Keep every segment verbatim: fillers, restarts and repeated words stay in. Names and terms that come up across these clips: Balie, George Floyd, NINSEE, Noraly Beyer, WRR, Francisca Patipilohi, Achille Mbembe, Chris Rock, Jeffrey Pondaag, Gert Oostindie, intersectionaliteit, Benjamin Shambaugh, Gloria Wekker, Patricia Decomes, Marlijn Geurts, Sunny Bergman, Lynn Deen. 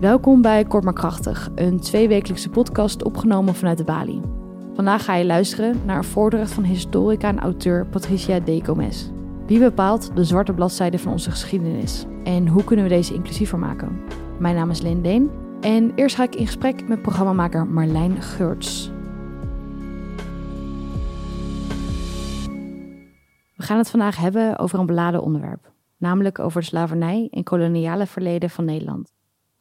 Welkom bij Kort maar Krachtig, een tweewekelijkse podcast opgenomen vanuit de Balie. Vandaag ga je luisteren naar een voordracht van historica en auteur Patricia Decomes. Wie bepaalt de zwarte bladzijde van onze geschiedenis en hoe kunnen we deze inclusiever maken? Mijn naam is Lynn Deen en eerst ga ik in gesprek met programmamaker Marlijn Geurts. We gaan het vandaag hebben over een beladen onderwerp, namelijk over de slavernij en koloniale verleden van Nederland.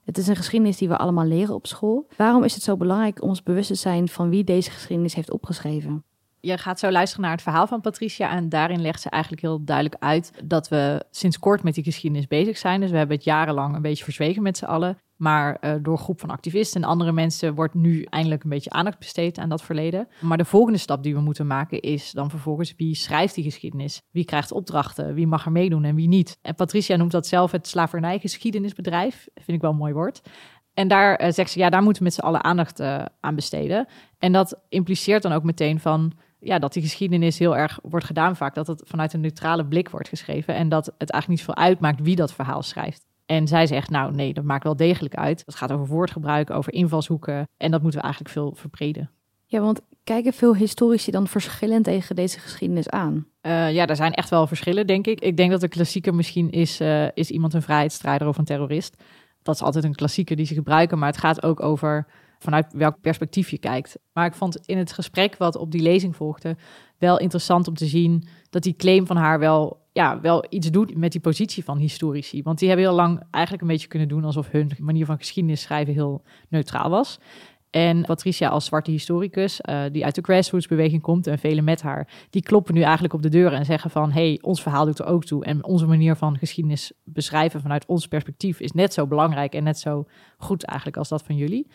Het is een geschiedenis die we allemaal leren op school. Waarom is het zo belangrijk om ons bewust te zijn van wie deze geschiedenis heeft opgeschreven? Je gaat zo luisteren naar het verhaal van Patricia en daarin legt ze eigenlijk heel duidelijk uit dat we sinds kort met die geschiedenis bezig zijn. Dus we hebben het jarenlang een beetje verzwegen met z'n allen. Maar uh, door een groep van activisten en andere mensen wordt nu eindelijk een beetje aandacht besteed aan dat verleden. Maar de volgende stap die we moeten maken is dan vervolgens wie schrijft die geschiedenis? Wie krijgt opdrachten? Wie mag er meedoen en wie niet? En Patricia noemt dat zelf het slavernijgeschiedenisbedrijf. Vind ik wel een mooi woord. En daar uh, zegt ze, ja, daar moeten we met z'n allen aandacht uh, aan besteden. En dat impliceert dan ook meteen van... Ja, dat die geschiedenis heel erg wordt gedaan vaak. Dat het vanuit een neutrale blik wordt geschreven. En dat het eigenlijk niet veel uitmaakt wie dat verhaal schrijft. En zij zegt, nou nee, dat maakt wel degelijk uit. Het gaat over woordgebruik, over invalshoeken. En dat moeten we eigenlijk veel verbreden. Ja, want kijken veel historici dan verschillend tegen deze geschiedenis aan? Uh, ja, er zijn echt wel verschillen, denk ik. Ik denk dat de klassieker misschien is... Uh, is iemand een vrijheidsstrijder of een terrorist? Dat is altijd een klassieker die ze gebruiken. Maar het gaat ook over... vanuit welk perspectief je kijkt. Maar ik vond in het gesprek wat op die lezing volgde... wel interessant om te zien dat die claim van haar wel, ja, wel iets doet... met die positie van historici. Want die hebben heel lang eigenlijk een beetje kunnen doen... alsof hun manier van geschiedenis schrijven heel neutraal was. En Patricia als zwarte historicus, uh, die uit de grassrootsbeweging komt... en velen met haar, die kloppen nu eigenlijk op de deuren... en zeggen van, hé, hey, ons verhaal doet er ook toe... en onze manier van geschiedenis beschrijven vanuit ons perspectief... is net zo belangrijk en net zo goed eigenlijk als dat van jullie...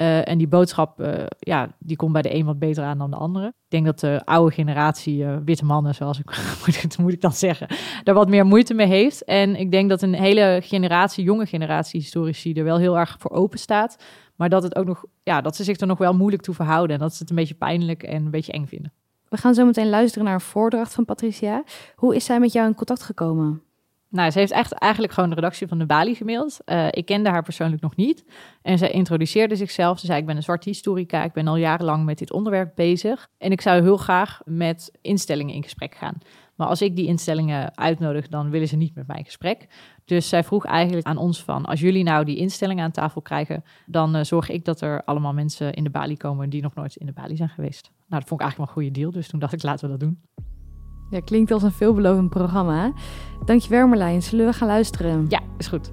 Uh, en die boodschap, uh, ja, die komt bij de een wat beter aan dan de andere. Ik denk dat de oude generatie uh, witte mannen, zoals ik moet, moet ik dan zeggen, daar wat meer moeite mee heeft. En ik denk dat een hele generatie, jonge generatie historici er wel heel erg voor open staat. Maar dat het ook nog, ja, dat ze zich er nog wel moeilijk toe verhouden. En dat ze het een beetje pijnlijk en een beetje eng vinden. We gaan zo meteen luisteren naar een voordracht van Patricia. Hoe is zij met jou in contact gekomen? Nou, ze heeft echt eigenlijk gewoon de redactie van de Balie gemaild. Uh, ik kende haar persoonlijk nog niet. En zij introduceerde zichzelf. Ze zei, ik ben een zwarte historica. Ik ben al jarenlang met dit onderwerp bezig. En ik zou heel graag met instellingen in gesprek gaan. Maar als ik die instellingen uitnodig, dan willen ze niet met mij in gesprek. Dus zij vroeg eigenlijk aan ons van... als jullie nou die instellingen aan tafel krijgen... dan uh, zorg ik dat er allemaal mensen in de Balie komen... die nog nooit in de Balie zijn geweest. Nou, dat vond ik eigenlijk wel een goede deal. Dus toen dacht ik, laten we dat doen. Ja, klinkt als een veelbelovend programma. Dankjewel Marlijn, zullen we gaan luisteren? Ja, is goed.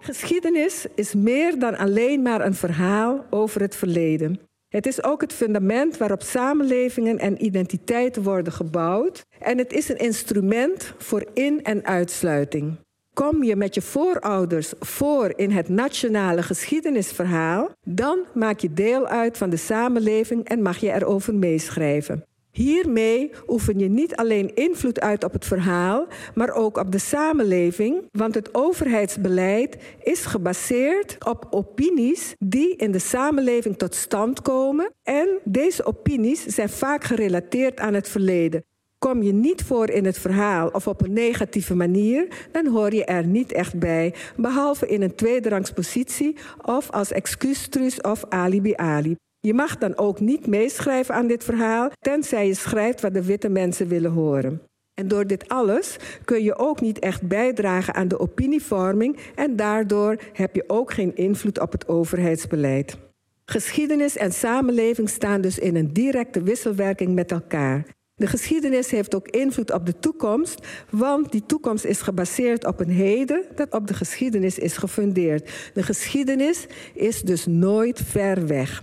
Geschiedenis is meer dan alleen maar een verhaal over het verleden. Het is ook het fundament waarop samenlevingen en identiteiten worden gebouwd. En het is een instrument voor in- en uitsluiting. Kom je met je voorouders voor in het nationale geschiedenisverhaal... dan maak je deel uit van de samenleving en mag je erover meeschrijven. Hiermee oefen je niet alleen invloed uit op het verhaal... maar ook op de samenleving, want het overheidsbeleid is gebaseerd op opinies... die in de samenleving tot stand komen. En deze opinies zijn vaak gerelateerd aan het verleden... Kom je niet voor in het verhaal of op een negatieve manier... dan hoor je er niet echt bij, behalve in een tweederangspositie... of als excuustruus of alibi-ali. Je mag dan ook niet meeschrijven aan dit verhaal... tenzij je schrijft wat de witte mensen willen horen. En door dit alles kun je ook niet echt bijdragen aan de opinievorming... en daardoor heb je ook geen invloed op het overheidsbeleid. Geschiedenis en samenleving staan dus in een directe wisselwerking met elkaar... De geschiedenis heeft ook invloed op de toekomst, want die toekomst is gebaseerd op een heden dat op de geschiedenis is gefundeerd. De geschiedenis is dus nooit ver weg.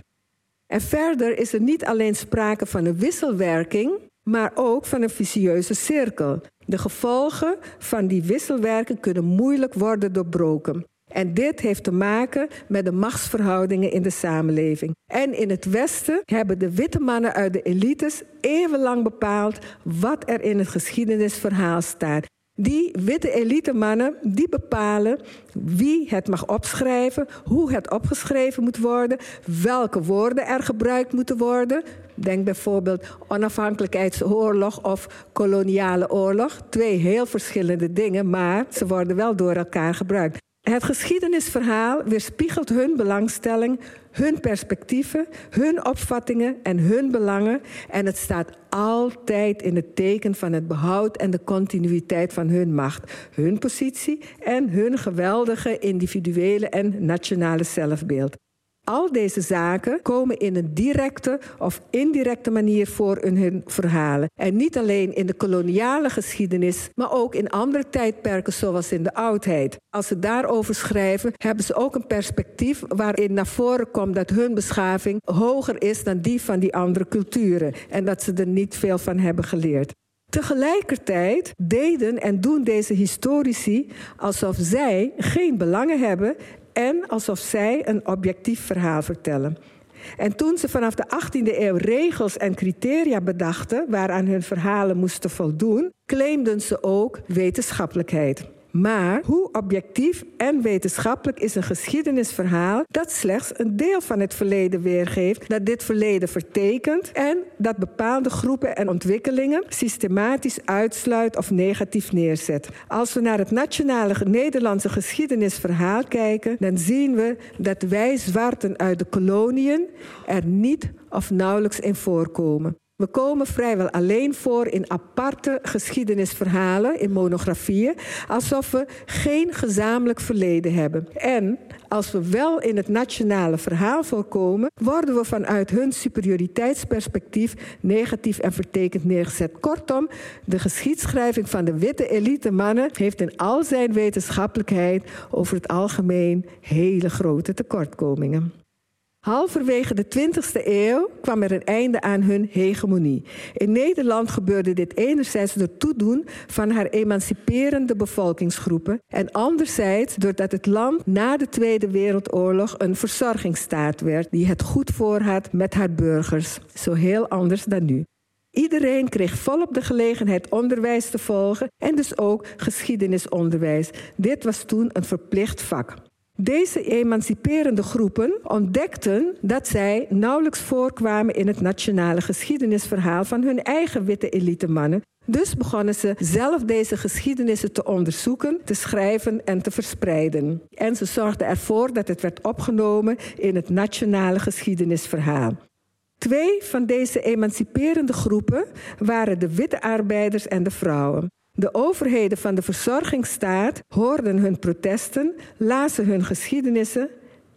En verder is er niet alleen sprake van een wisselwerking, maar ook van een vicieuze cirkel. De gevolgen van die wisselwerking kunnen moeilijk worden doorbroken. En dit heeft te maken met de machtsverhoudingen in de samenleving. En in het Westen hebben de witte mannen uit de elites eeuwenlang bepaald wat er in het geschiedenisverhaal staat. Die witte elite mannen die bepalen wie het mag opschrijven, hoe het opgeschreven moet worden, welke woorden er gebruikt moeten worden, Denk bijvoorbeeld onafhankelijkheidsoorlog of koloniale oorlog. Twee heel verschillende dingen, maar ze worden wel door elkaar gebruikt. Het geschiedenisverhaal weerspiegelt hun belangstelling, hun perspectieven, hun opvattingen en hun belangen. En het staat altijd in het teken van het behoud en de continuïteit van hun macht, hun positie en hun geweldige individuele en nationale zelfbeeld. Al deze zaken komen in een directe of indirecte manier voor in hun verhalen. En niet alleen in de koloniale geschiedenis, maar ook in andere tijdperken zoals in de oudheid. Als ze daarover schrijven, hebben ze ook een perspectief waarin naar voren komt dat hun beschaving hoger is dan die van die andere culturen. En dat ze er niet veel van hebben geleerd. Tegelijkertijd deden en doen deze historici alsof zij geen belangen hebben en alsof zij een objectief verhaal vertellen. En toen ze vanaf de achttiende eeuw regels en criteria bedachten waaraan hun verhalen moesten voldoen, claimden ze ook wetenschappelijkheid. Maar hoe objectief en wetenschappelijk is een geschiedenisverhaal dat slechts een deel van het verleden weergeeft, dat dit verleden vertekent en dat bepaalde groepen en ontwikkelingen systematisch uitsluit of negatief neerzet. Als we naar het nationale Nederlandse geschiedenisverhaal kijken, dan zien we dat wij zwarten uit de koloniën er niet of nauwelijks in voorkomen. We komen vrijwel alleen voor in aparte geschiedenisverhalen, in monografieën, alsof we geen gezamenlijk verleden hebben. En als we wel in het nationale verhaal voorkomen, worden we vanuit hun superioriteitsperspectief negatief en vertekend neergezet. Kortom, de geschiedschrijving van de witte elite mannen heeft in al zijn wetenschappelijkheid over het algemeen hele grote tekortkomingen. Halverwege de twintigste eeuw kwam er een einde aan hun hegemonie. In Nederland gebeurde dit enerzijds door toedoen van haar emanciperende bevolkingsgroepen en anderzijds doordat het land na de Tweede Wereldoorlog een verzorgingsstaat werd die het goed voor had met haar burgers. Zo heel anders dan nu. Iedereen kreeg volop de gelegenheid onderwijs te volgen en dus ook geschiedenisonderwijs. Dit was toen een verplicht vak. Deze emanciperende groepen ontdekten dat zij nauwelijks voorkwamen in het nationale geschiedenisverhaal van hun eigen witte elitemannen. Dus begonnen ze zelf deze geschiedenissen te onderzoeken, te schrijven en te verspreiden. En ze zorgden ervoor dat het werd opgenomen in het nationale geschiedenisverhaal. Twee van deze emanciperende groepen waren de witte arbeiders en de vrouwen. De overheden van de verzorgingsstaat hoorden hun protesten, lazen hun geschiedenissen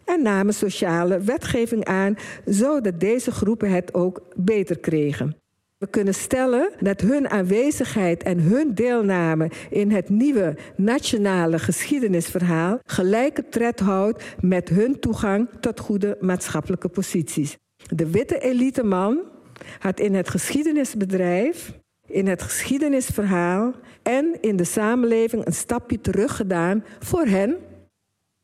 en namen sociale wetgeving aan, zodat deze groepen het ook beter kregen. We kunnen stellen dat hun aanwezigheid en hun deelname in het nieuwe nationale geschiedenisverhaal gelijke tred houdt met hun toegang tot goede maatschappelijke posities. De witte eliteman had in het geschiedenisbedrijf, in het geschiedenisverhaal en in de samenleving een stapje terug gedaan voor hen.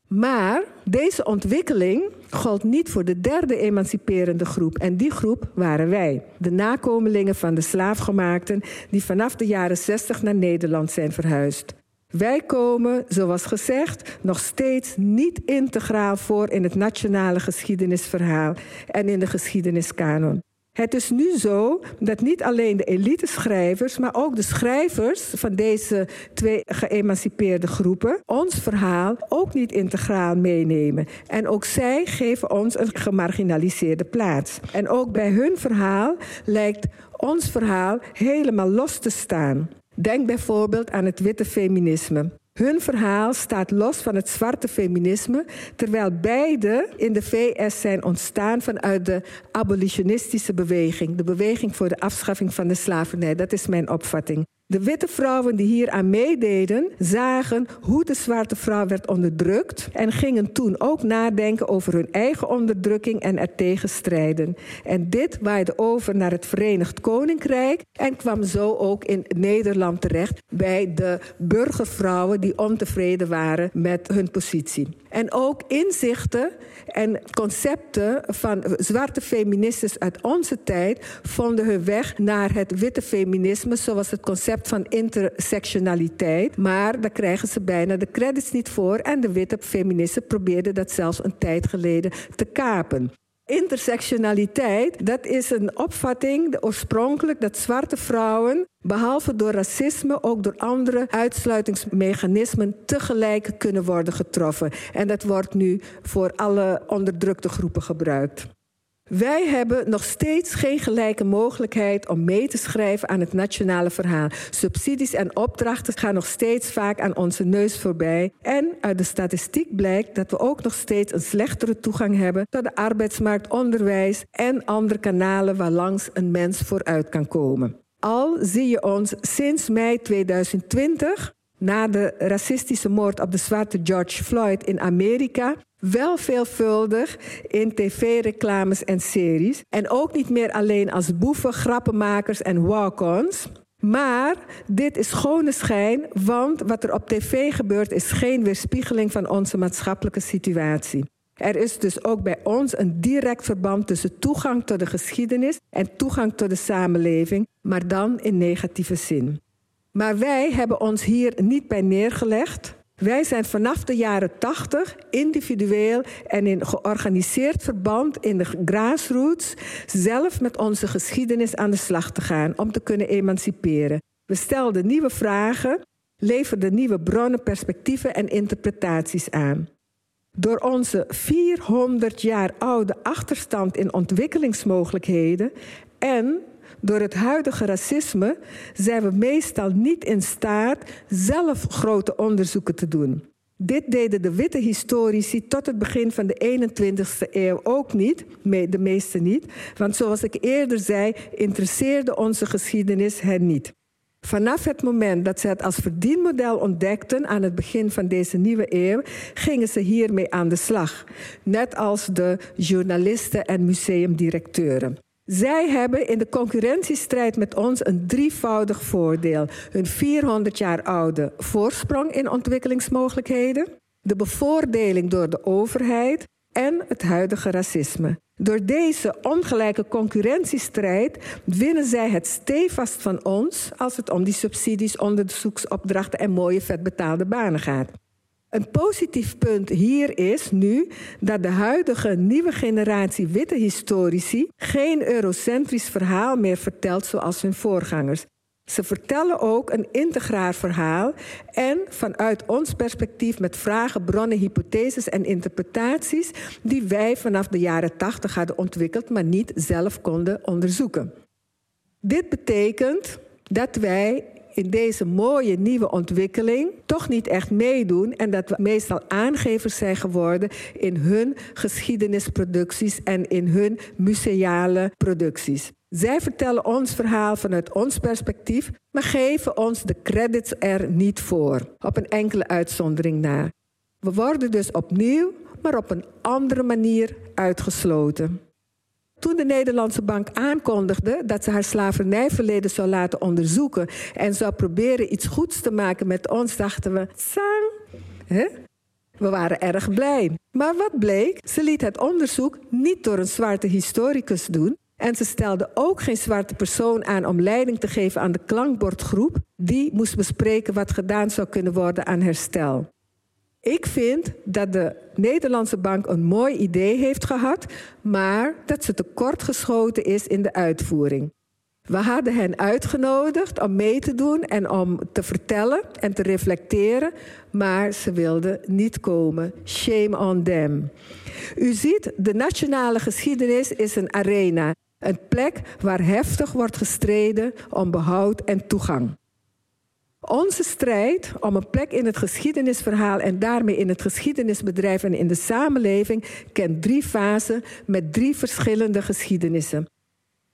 Maar deze ontwikkeling gold niet voor de derde emanciperende groep. En die groep waren wij. De nakomelingen van de slaafgemaakten die vanaf de jaren zestig naar Nederland zijn verhuisd. Wij komen, zoals gezegd, nog steeds niet integraal voor in het nationale geschiedenisverhaal en in de geschiedeniskanon. Het is nu zo dat niet alleen de eliteschrijvers, maar ook de schrijvers van deze twee geëmancipeerde groepen ons verhaal ook niet integraal meenemen. En ook zij geven ons een gemarginaliseerde plaats. En ook bij hun verhaal lijkt ons verhaal helemaal los te staan. Denk bijvoorbeeld aan het witte feminisme. Hun verhaal staat los van het zwarte feminisme, terwijl beide in de V S zijn ontstaan vanuit de abolitionistische beweging. De beweging voor de afschaffing van de slavernij, dat is mijn opvatting. De witte vrouwen die hier aan meededen, zagen hoe de zwarte vrouw werd onderdrukt en gingen toen ook nadenken over hun eigen onderdrukking en ertegen strijden. En dit waaide over naar het Verenigd Koninkrijk en kwam zo ook in Nederland terecht bij de burgervrouwen die ontevreden waren met hun positie. En ook inzichten en concepten van zwarte feministes uit onze tijd vonden hun weg naar het witte feminisme, zoals het concept van intersectionaliteit, maar daar krijgen ze bijna de credits niet voor en de witte feministen probeerden dat zelfs een tijd geleden te kapen. intersectionaliteit, dat is een opvatting oorspronkelijk dat zwarte vrouwen, behalve door racisme, ook door andere uitsluitingsmechanismen tegelijk kunnen worden getroffen. En dat wordt nu voor alle onderdrukte groepen gebruikt. Wij hebben nog steeds geen gelijke mogelijkheid om mee te schrijven aan het nationale verhaal. Subsidies en opdrachten gaan nog steeds vaak aan onze neus voorbij. En uit de statistiek blijkt dat we ook nog steeds een slechtere toegang hebben tot de arbeidsmarkt, onderwijs en andere kanalen waarlangs een mens vooruit kan komen. Al zie je ons sinds mei tweeduizend twintig, na de racistische moord op de zwarte George Floyd in Amerika, wel veelvuldig in tv-reclames en series. En ook niet meer alleen als boeven, grappenmakers en walk-ons. Maar dit is schone schijn, want wat er op tv gebeurt is geen weerspiegeling van onze maatschappelijke situatie. Er is dus ook bij ons een direct verband tussen toegang tot de geschiedenis en toegang tot de samenleving, maar dan in negatieve zin. Maar wij hebben ons hier niet bij neergelegd. Wij zijn vanaf de jaren tachtig individueel en in georganiseerd verband in de grassroots zelf met onze geschiedenis aan de slag te gaan om te kunnen emanciperen. We stelden nieuwe vragen, leverden nieuwe bronnen, perspectieven en interpretaties aan. Door onze vierhonderd jaar oude achterstand in ontwikkelingsmogelijkheden en door het huidige racisme zijn we meestal niet in staat zelf grote onderzoeken te doen. Dit deden de witte historici tot het begin van de eenentwintigste eeuw ook niet, de meeste niet. Want zoals ik eerder zei, interesseerde onze geschiedenis hen niet. Vanaf het moment dat ze het als verdienmodel ontdekten aan het begin van deze nieuwe eeuw, gingen ze hiermee aan de slag. Net als de journalisten en museumdirecteuren. Zij hebben in de concurrentiestrijd met ons een drievoudig voordeel. Hun vierhonderd jaar oude voorsprong in ontwikkelingsmogelijkheden, de bevoordeling door de overheid en het huidige racisme. Door deze ongelijke concurrentiestrijd winnen zij het stevast van ons als het om die subsidies, onderzoeksopdrachten en mooie vetbetaalde banen gaat. Een positief punt hier is nu dat de huidige nieuwe generatie witte historici geen eurocentrisch verhaal meer vertelt zoals hun voorgangers. Ze vertellen ook een integraal verhaal en vanuit ons perspectief met vragen, bronnen, hypotheses en interpretaties die wij vanaf de jaren tachtig hadden ontwikkeld, maar niet zelf konden onderzoeken. Dit betekent dat wij in deze mooie nieuwe ontwikkeling toch niet echt meedoen en dat we meestal aangevers zijn geworden in hun geschiedenisproducties en in hun museale producties. Zij vertellen ons verhaal vanuit ons perspectief, maar geven ons de credits er niet voor, op een enkele uitzondering na. We worden dus opnieuw, maar op een andere manier uitgesloten. Toen de Nederlandse bank aankondigde dat ze haar slavernijverleden zou laten onderzoeken en zou proberen iets goeds te maken met ons, dachten we, sang. Huh? We waren erg blij. Maar wat bleek? Ze liet het onderzoek niet door een zwarte historicus doen en ze stelde ook geen zwarte persoon aan om leiding te geven aan de klankbordgroep die moest bespreken wat gedaan zou kunnen worden aan herstel. Ik vind dat de Nederlandse bank een mooi idee heeft gehad, maar dat ze tekortgeschoten is in de uitvoering. We hadden hen uitgenodigd om mee te doen en om te vertellen en te reflecteren, maar ze wilden niet komen. Shame on them. U ziet, de nationale geschiedenis is een arena, een plek waar heftig wordt gestreden om behoud en toegang. Onze strijd om een plek in het geschiedenisverhaal en daarmee in het geschiedenisbedrijf en in de samenleving kent drie fasen met drie verschillende geschiedenissen.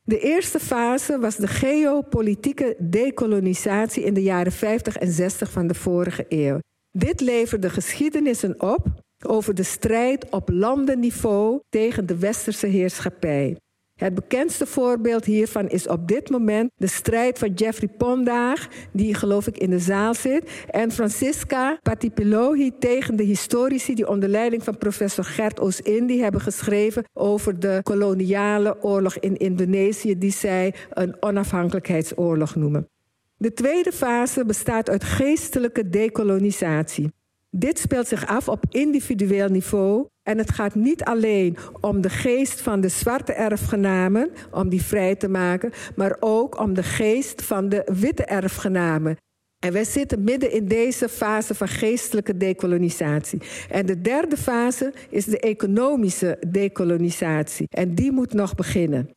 De eerste fase was de geopolitieke dekolonisatie in de jaren vijftig en zestig van de vorige eeuw. Dit leverde geschiedenissen op over de strijd op landenniveau tegen de westerse heerschappij. Het bekendste voorbeeld hiervan is op dit moment de strijd van Jeffrey Pondaag, die geloof ik in de zaal zit, en Francisca Patipilohi tegen de historici die onder leiding van professor Gert Oostindie hebben geschreven over de koloniale oorlog in Indonesië, die zij een onafhankelijkheidsoorlog noemen. De tweede fase bestaat uit geestelijke dekolonisatie. Dit speelt zich af op individueel niveau. En het gaat niet alleen om de geest van de zwarte erfgenamen, om die vrij te maken, maar ook om de geest van de witte erfgenamen. En wij zitten midden in deze fase van geestelijke dekolonisatie. En de derde fase is de economische dekolonisatie. En die moet nog beginnen.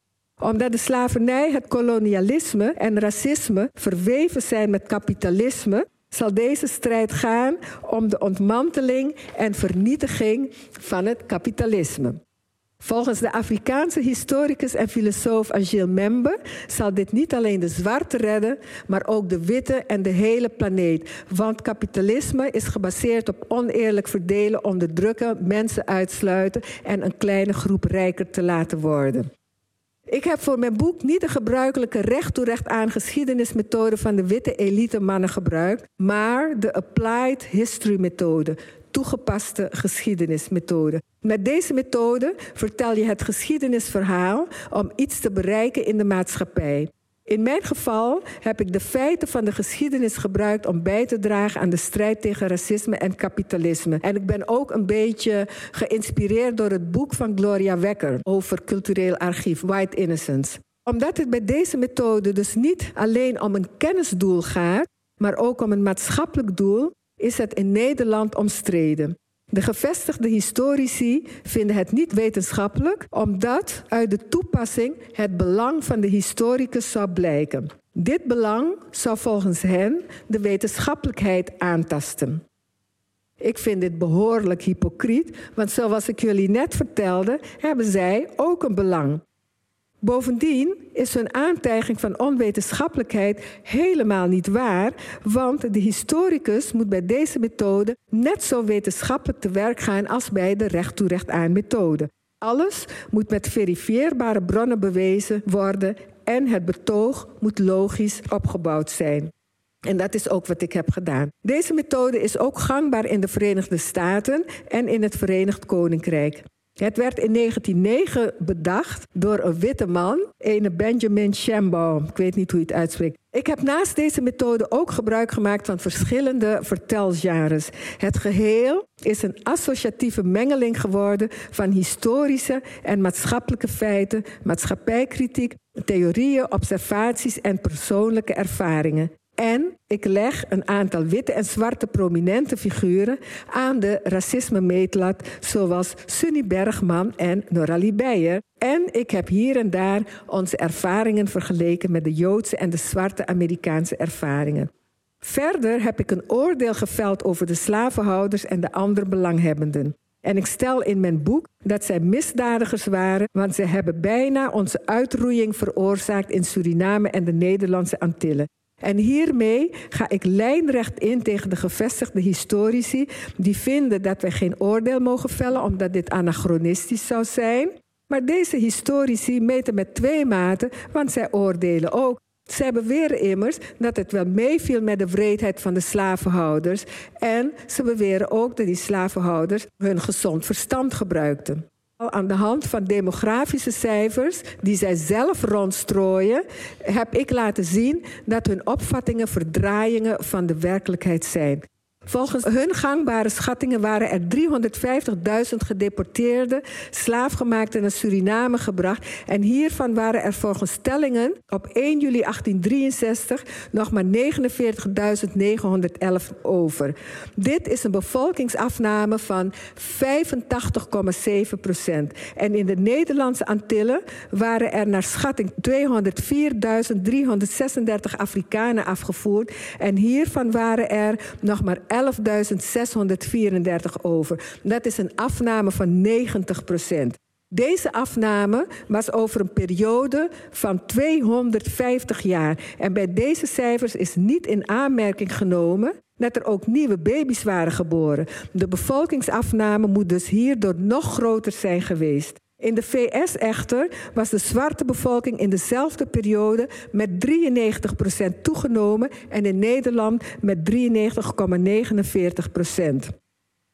Omdat de slavernij, het kolonialisme en racisme verweven zijn met kapitalisme, zal deze strijd gaan om de ontmanteling en vernietiging van het kapitalisme. Volgens de Afrikaanse historicus en filosoof Achille Mbembe zal dit niet alleen de zwarte redden, maar ook de witte en de hele planeet. Want kapitalisme is gebaseerd op oneerlijk verdelen, onderdrukken, mensen uitsluiten en een kleine groep rijker te laten worden. Ik heb voor mijn boek niet de gebruikelijke recht toe recht aan geschiedenismethode van de witte elite mannen gebruikt, maar de applied history methode, toegepaste geschiedenismethode. Met deze methode vertel je het geschiedenisverhaal om iets te bereiken in de maatschappij. In mijn geval heb ik de feiten van de geschiedenis gebruikt om bij te dragen aan de strijd tegen racisme en kapitalisme. En ik ben ook een beetje geïnspireerd door het boek van Gloria Wekker over cultureel archief, White Innocence. Omdat het bij deze methode dus niet alleen om een kennisdoel gaat, maar ook om een maatschappelijk doel, is het in Nederland omstreden. De gevestigde historici vinden het niet wetenschappelijk, omdat uit de toepassing het belang van de historicus zou blijken. Dit belang zou volgens hen de wetenschappelijkheid aantasten. Ik vind dit behoorlijk hypocriet, want zoals ik jullie net vertelde, hebben zij ook een belang. Bovendien is hun aantijging van onwetenschappelijkheid helemaal niet waar, want de historicus moet bij deze methode net zo wetenschappelijk te werk gaan als bij de recht toe recht aan methode. Alles moet met verifieerbare bronnen bewezen worden en het betoog moet logisch opgebouwd zijn. En dat is ook wat ik heb gedaan. Deze methode is ook gangbaar in de Verenigde Staten en in het Verenigd Koninkrijk. Het werd in negentien negen bedacht door een witte man, ene Benjamin Shambaugh. Ik weet niet hoe je het uitspreekt. Ik heb naast deze methode ook gebruik gemaakt van verschillende vertelgenres. Het geheel is een associatieve mengeling geworden van historische en maatschappelijke feiten, maatschappijkritiek, theorieën, observaties en persoonlijke ervaringen. En ik leg een aantal witte en zwarte prominente figuren aan de racisme-meetlat, zoals Sunny Bergman en Noraly Beyer. En ik heb hier en daar onze ervaringen vergeleken met de Joodse en de zwarte Amerikaanse ervaringen. Verder heb ik een oordeel geveld over de slavenhouders en de andere belanghebbenden. En ik stel in mijn boek dat zij misdadigers waren, want zij hebben bijna onze uitroeiing veroorzaakt in Suriname en de Nederlandse Antillen. En hiermee ga ik lijnrecht in tegen de gevestigde historici die vinden dat wij geen oordeel mogen vellen omdat dit anachronistisch zou zijn. Maar deze historici meten met twee maten, want zij oordelen ook. Zij beweren immers dat het wel meeviel met de wreedheid van de slavenhouders. En ze beweren ook dat die slavenhouders hun gezond verstand gebruikten. Aan de hand van demografische cijfers die zij zelf rondstrooien, heb ik laten zien dat hun opvattingen verdraaiingen van de werkelijkheid zijn. Volgens hun gangbare schattingen waren er driehonderdvijftigduizend gedeporteerden, slaafgemaakten naar Suriname gebracht. En hiervan waren er volgens tellingen op één juli achttien drieënzestig nog maar negenenveertigduizend negenhonderdelf over. Dit is een bevolkingsafname van vijfentachtig komma zeven procent. En in de Nederlandse Antillen waren er naar schatting tweehonderdvierduizend driehonderdzesendertig Afrikanen afgevoerd. En hiervan waren er nog maar elfduizend zeshonderdvierendertig over. Dat is een afname van negentig procent. Deze afname was over een periode van tweehonderdvijftig jaar. En bij deze cijfers is niet in aanmerking genomen dat er ook nieuwe baby's waren geboren. De bevolkingsafname moet dus hierdoor nog groter zijn geweest. In de V S echter was de zwarte bevolking in dezelfde periode met drieënnegentig procent toegenomen en in Nederland met drieënnegentig komma negenenveertig procent.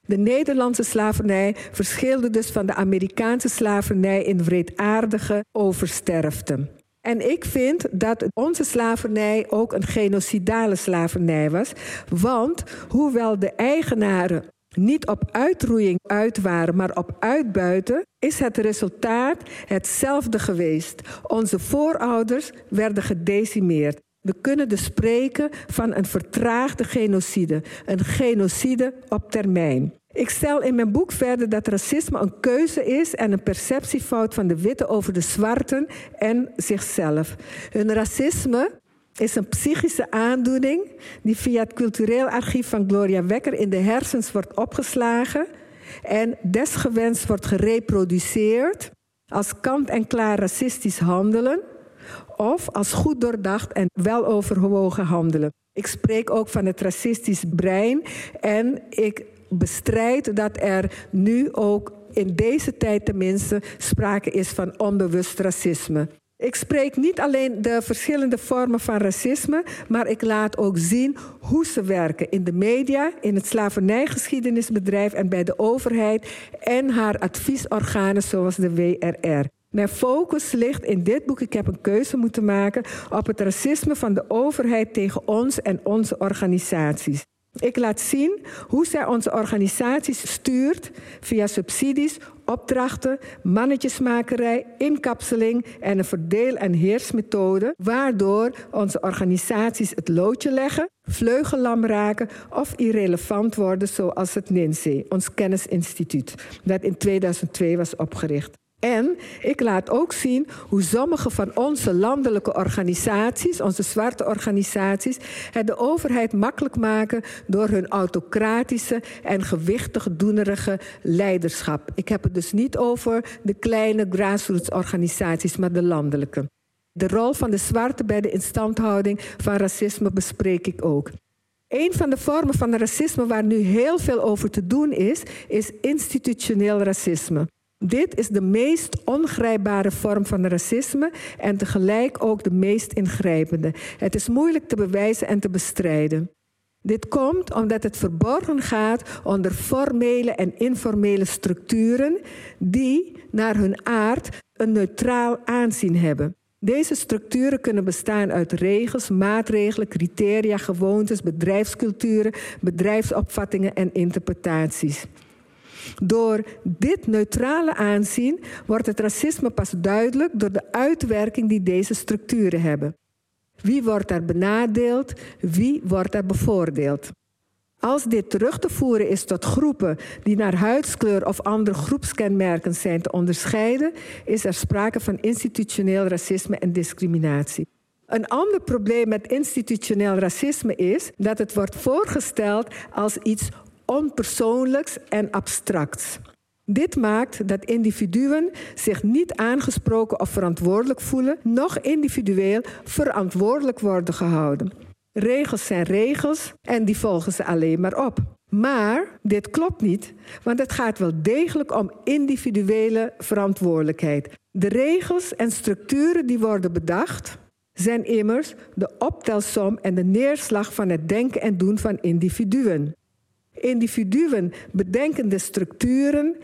De Nederlandse slavernij verschilde dus van de Amerikaanse slavernij in wreedaardige oversterfte. En ik vind dat onze slavernij ook een genocidale slavernij was. Want hoewel de eigenaren niet op uitroeiing uit waren, maar op uitbuiten, is het resultaat hetzelfde geweest. Onze voorouders werden gedecimeerd. We kunnen dus spreken van een vertraagde genocide. Een genocide op termijn. Ik stel in mijn boek verder dat racisme een keuze is en een perceptiefout van de witte over de zwarten en zichzelf. Hun racisme is een psychische aandoening die via het cultureel archief van Gloria Wekker in de hersens wordt opgeslagen en desgewenst wordt gereproduceerd als kant-en-klaar racistisch handelen of als goed doordacht en weloverwogen handelen. Ik spreek ook van het racistisch brein en ik bestrijdt dat er nu ook in deze tijd tenminste sprake is van onbewust racisme. Ik spreek niet alleen de verschillende vormen van racisme, maar ik laat ook zien hoe ze werken in de media, in het slavernijgeschiedenisbedrijf en bij de overheid en haar adviesorganen zoals de W R R. Mijn focus ligt in dit boek, ik heb een keuze moeten maken, op het racisme van de overheid tegen ons en onze organisaties. Ik laat zien hoe zij onze organisaties stuurt via subsidies, opdrachten, mannetjesmakerij, inkapseling en een verdeel- en heersmethode, waardoor onze organisaties het loodje leggen, vleugellam raken of irrelevant worden zoals het NINSEE, ons kennisinstituut, dat in tweeduizend twee was opgericht. En ik laat ook zien hoe sommige van onze landelijke organisaties, onze zwarte organisaties, het de overheid makkelijk maken door hun autocratische en gewichtig doenerige leiderschap. Ik heb het dus niet over de kleine grassroots organisaties, maar de landelijke. De rol van de zwarte bij de instandhouding van racisme bespreek ik ook. Een van de vormen van racisme waar nu heel veel over te doen is, is institutioneel racisme. Dit is de meest ongrijpbare vorm van racisme en tegelijk ook de meest ingrijpende. Het is moeilijk te bewijzen en te bestrijden. Dit komt omdat het verborgen gaat onder formele en informele structuren die naar hun aard een neutraal aanzien hebben. Deze structuren kunnen bestaan uit regels, maatregelen, criteria, gewoontes, bedrijfsculturen, bedrijfsopvattingen en interpretaties. Door dit neutrale aanzien wordt het racisme pas duidelijk door de uitwerking die deze structuren hebben. Wie wordt daar benadeeld? Wie wordt daar bevoordeeld? Als dit terug te voeren is tot groepen die naar huidskleur of andere groepskenmerken zijn te onderscheiden, is er sprake van institutioneel racisme en discriminatie. Een ander probleem met institutioneel racisme is dat het wordt voorgesteld als iets onpersoonlijks en abstracts. Dit maakt dat individuen zich niet aangesproken of verantwoordelijk voelen, noch individueel verantwoordelijk worden gehouden. Regels zijn regels en die volgen ze alleen maar op. Maar dit klopt niet, want het gaat wel degelijk om individuele verantwoordelijkheid. De regels en structuren die worden bedacht zijn immers de optelsom en de neerslag van het denken en doen van individuen. Individuen bedenken de structuren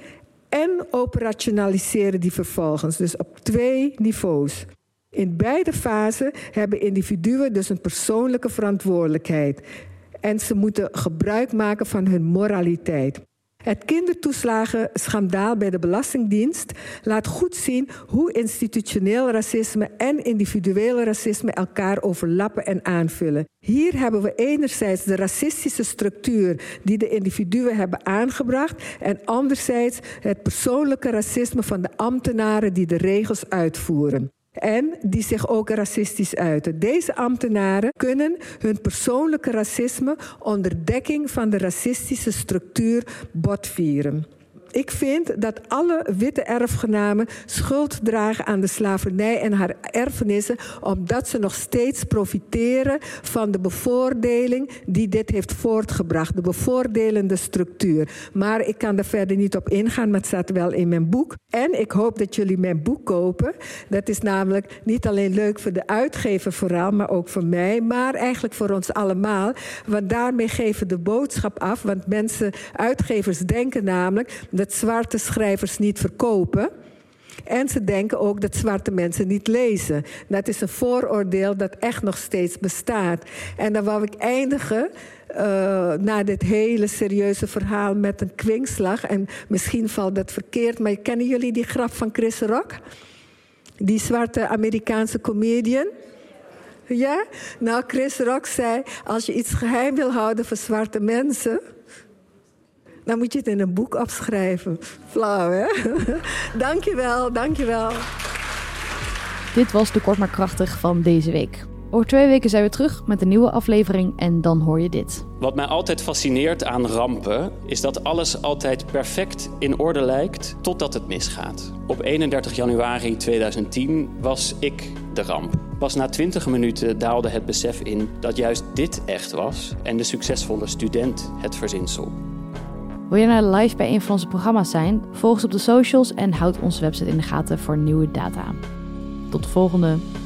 en operationaliseren die vervolgens, dus op twee niveaus. In beide fasen hebben individuen dus een persoonlijke verantwoordelijkheid en ze moeten gebruik maken van hun moraliteit. Het kindertoeslagenschandaal bij de Belastingdienst laat goed zien hoe institutioneel racisme en individueel racisme elkaar overlappen en aanvullen. Hier hebben we enerzijds de racistische structuur die de individuen hebben aangebracht en anderzijds het persoonlijke racisme van de ambtenaren die de regels uitvoeren. En die zich ook racistisch uiten. Deze ambtenaren kunnen hun persoonlijke racisme onder dekking van de racistische structuur botvieren. Ik vind dat alle witte erfgenamen schuld dragen aan de slavernij en haar erfenissen, omdat ze nog steeds profiteren van de bevoordeling die dit heeft voortgebracht, de bevoordelende structuur. Maar ik kan daar verder niet op ingaan, maar het staat wel in mijn boek. En ik hoop dat jullie mijn boek kopen. Dat is namelijk niet alleen leuk voor de uitgever vooral, maar ook voor mij, maar eigenlijk voor ons allemaal. Want daarmee geven de boodschap af, want mensen, uitgevers denken namelijk dat zwarte schrijvers niet verkopen. En ze denken ook dat zwarte mensen niet lezen. Dat is een vooroordeel dat echt nog steeds bestaat. En dan wou ik eindigen... Uh, na dit hele serieuze verhaal met een kwinkslag. En misschien valt dat verkeerd, maar kennen jullie die grap van Chris Rock? Die zwarte Amerikaanse comedian? Ja? Nou, Chris Rock zei... als je iets geheim wil houden voor zwarte mensen... dan moet je het in een boek opschrijven. Flauw, hè? Dankjewel, dankjewel. Dit was de Kort maar Krachtig van deze week. Over twee weken zijn we terug met een nieuwe aflevering en dan hoor je dit. Wat mij altijd fascineert aan rampen is dat alles altijd perfect in orde lijkt totdat het misgaat. Op eenendertig januari tweeduizend tien was ik de ramp. Pas na twintig minuten daalde het besef in dat juist dit echt was en de succesvolle student het verzinsel. Wil je nou live bij een van onze programma's zijn? Volg ons op de socials en houd onze website in de gaten voor nieuwe data. Tot de volgende!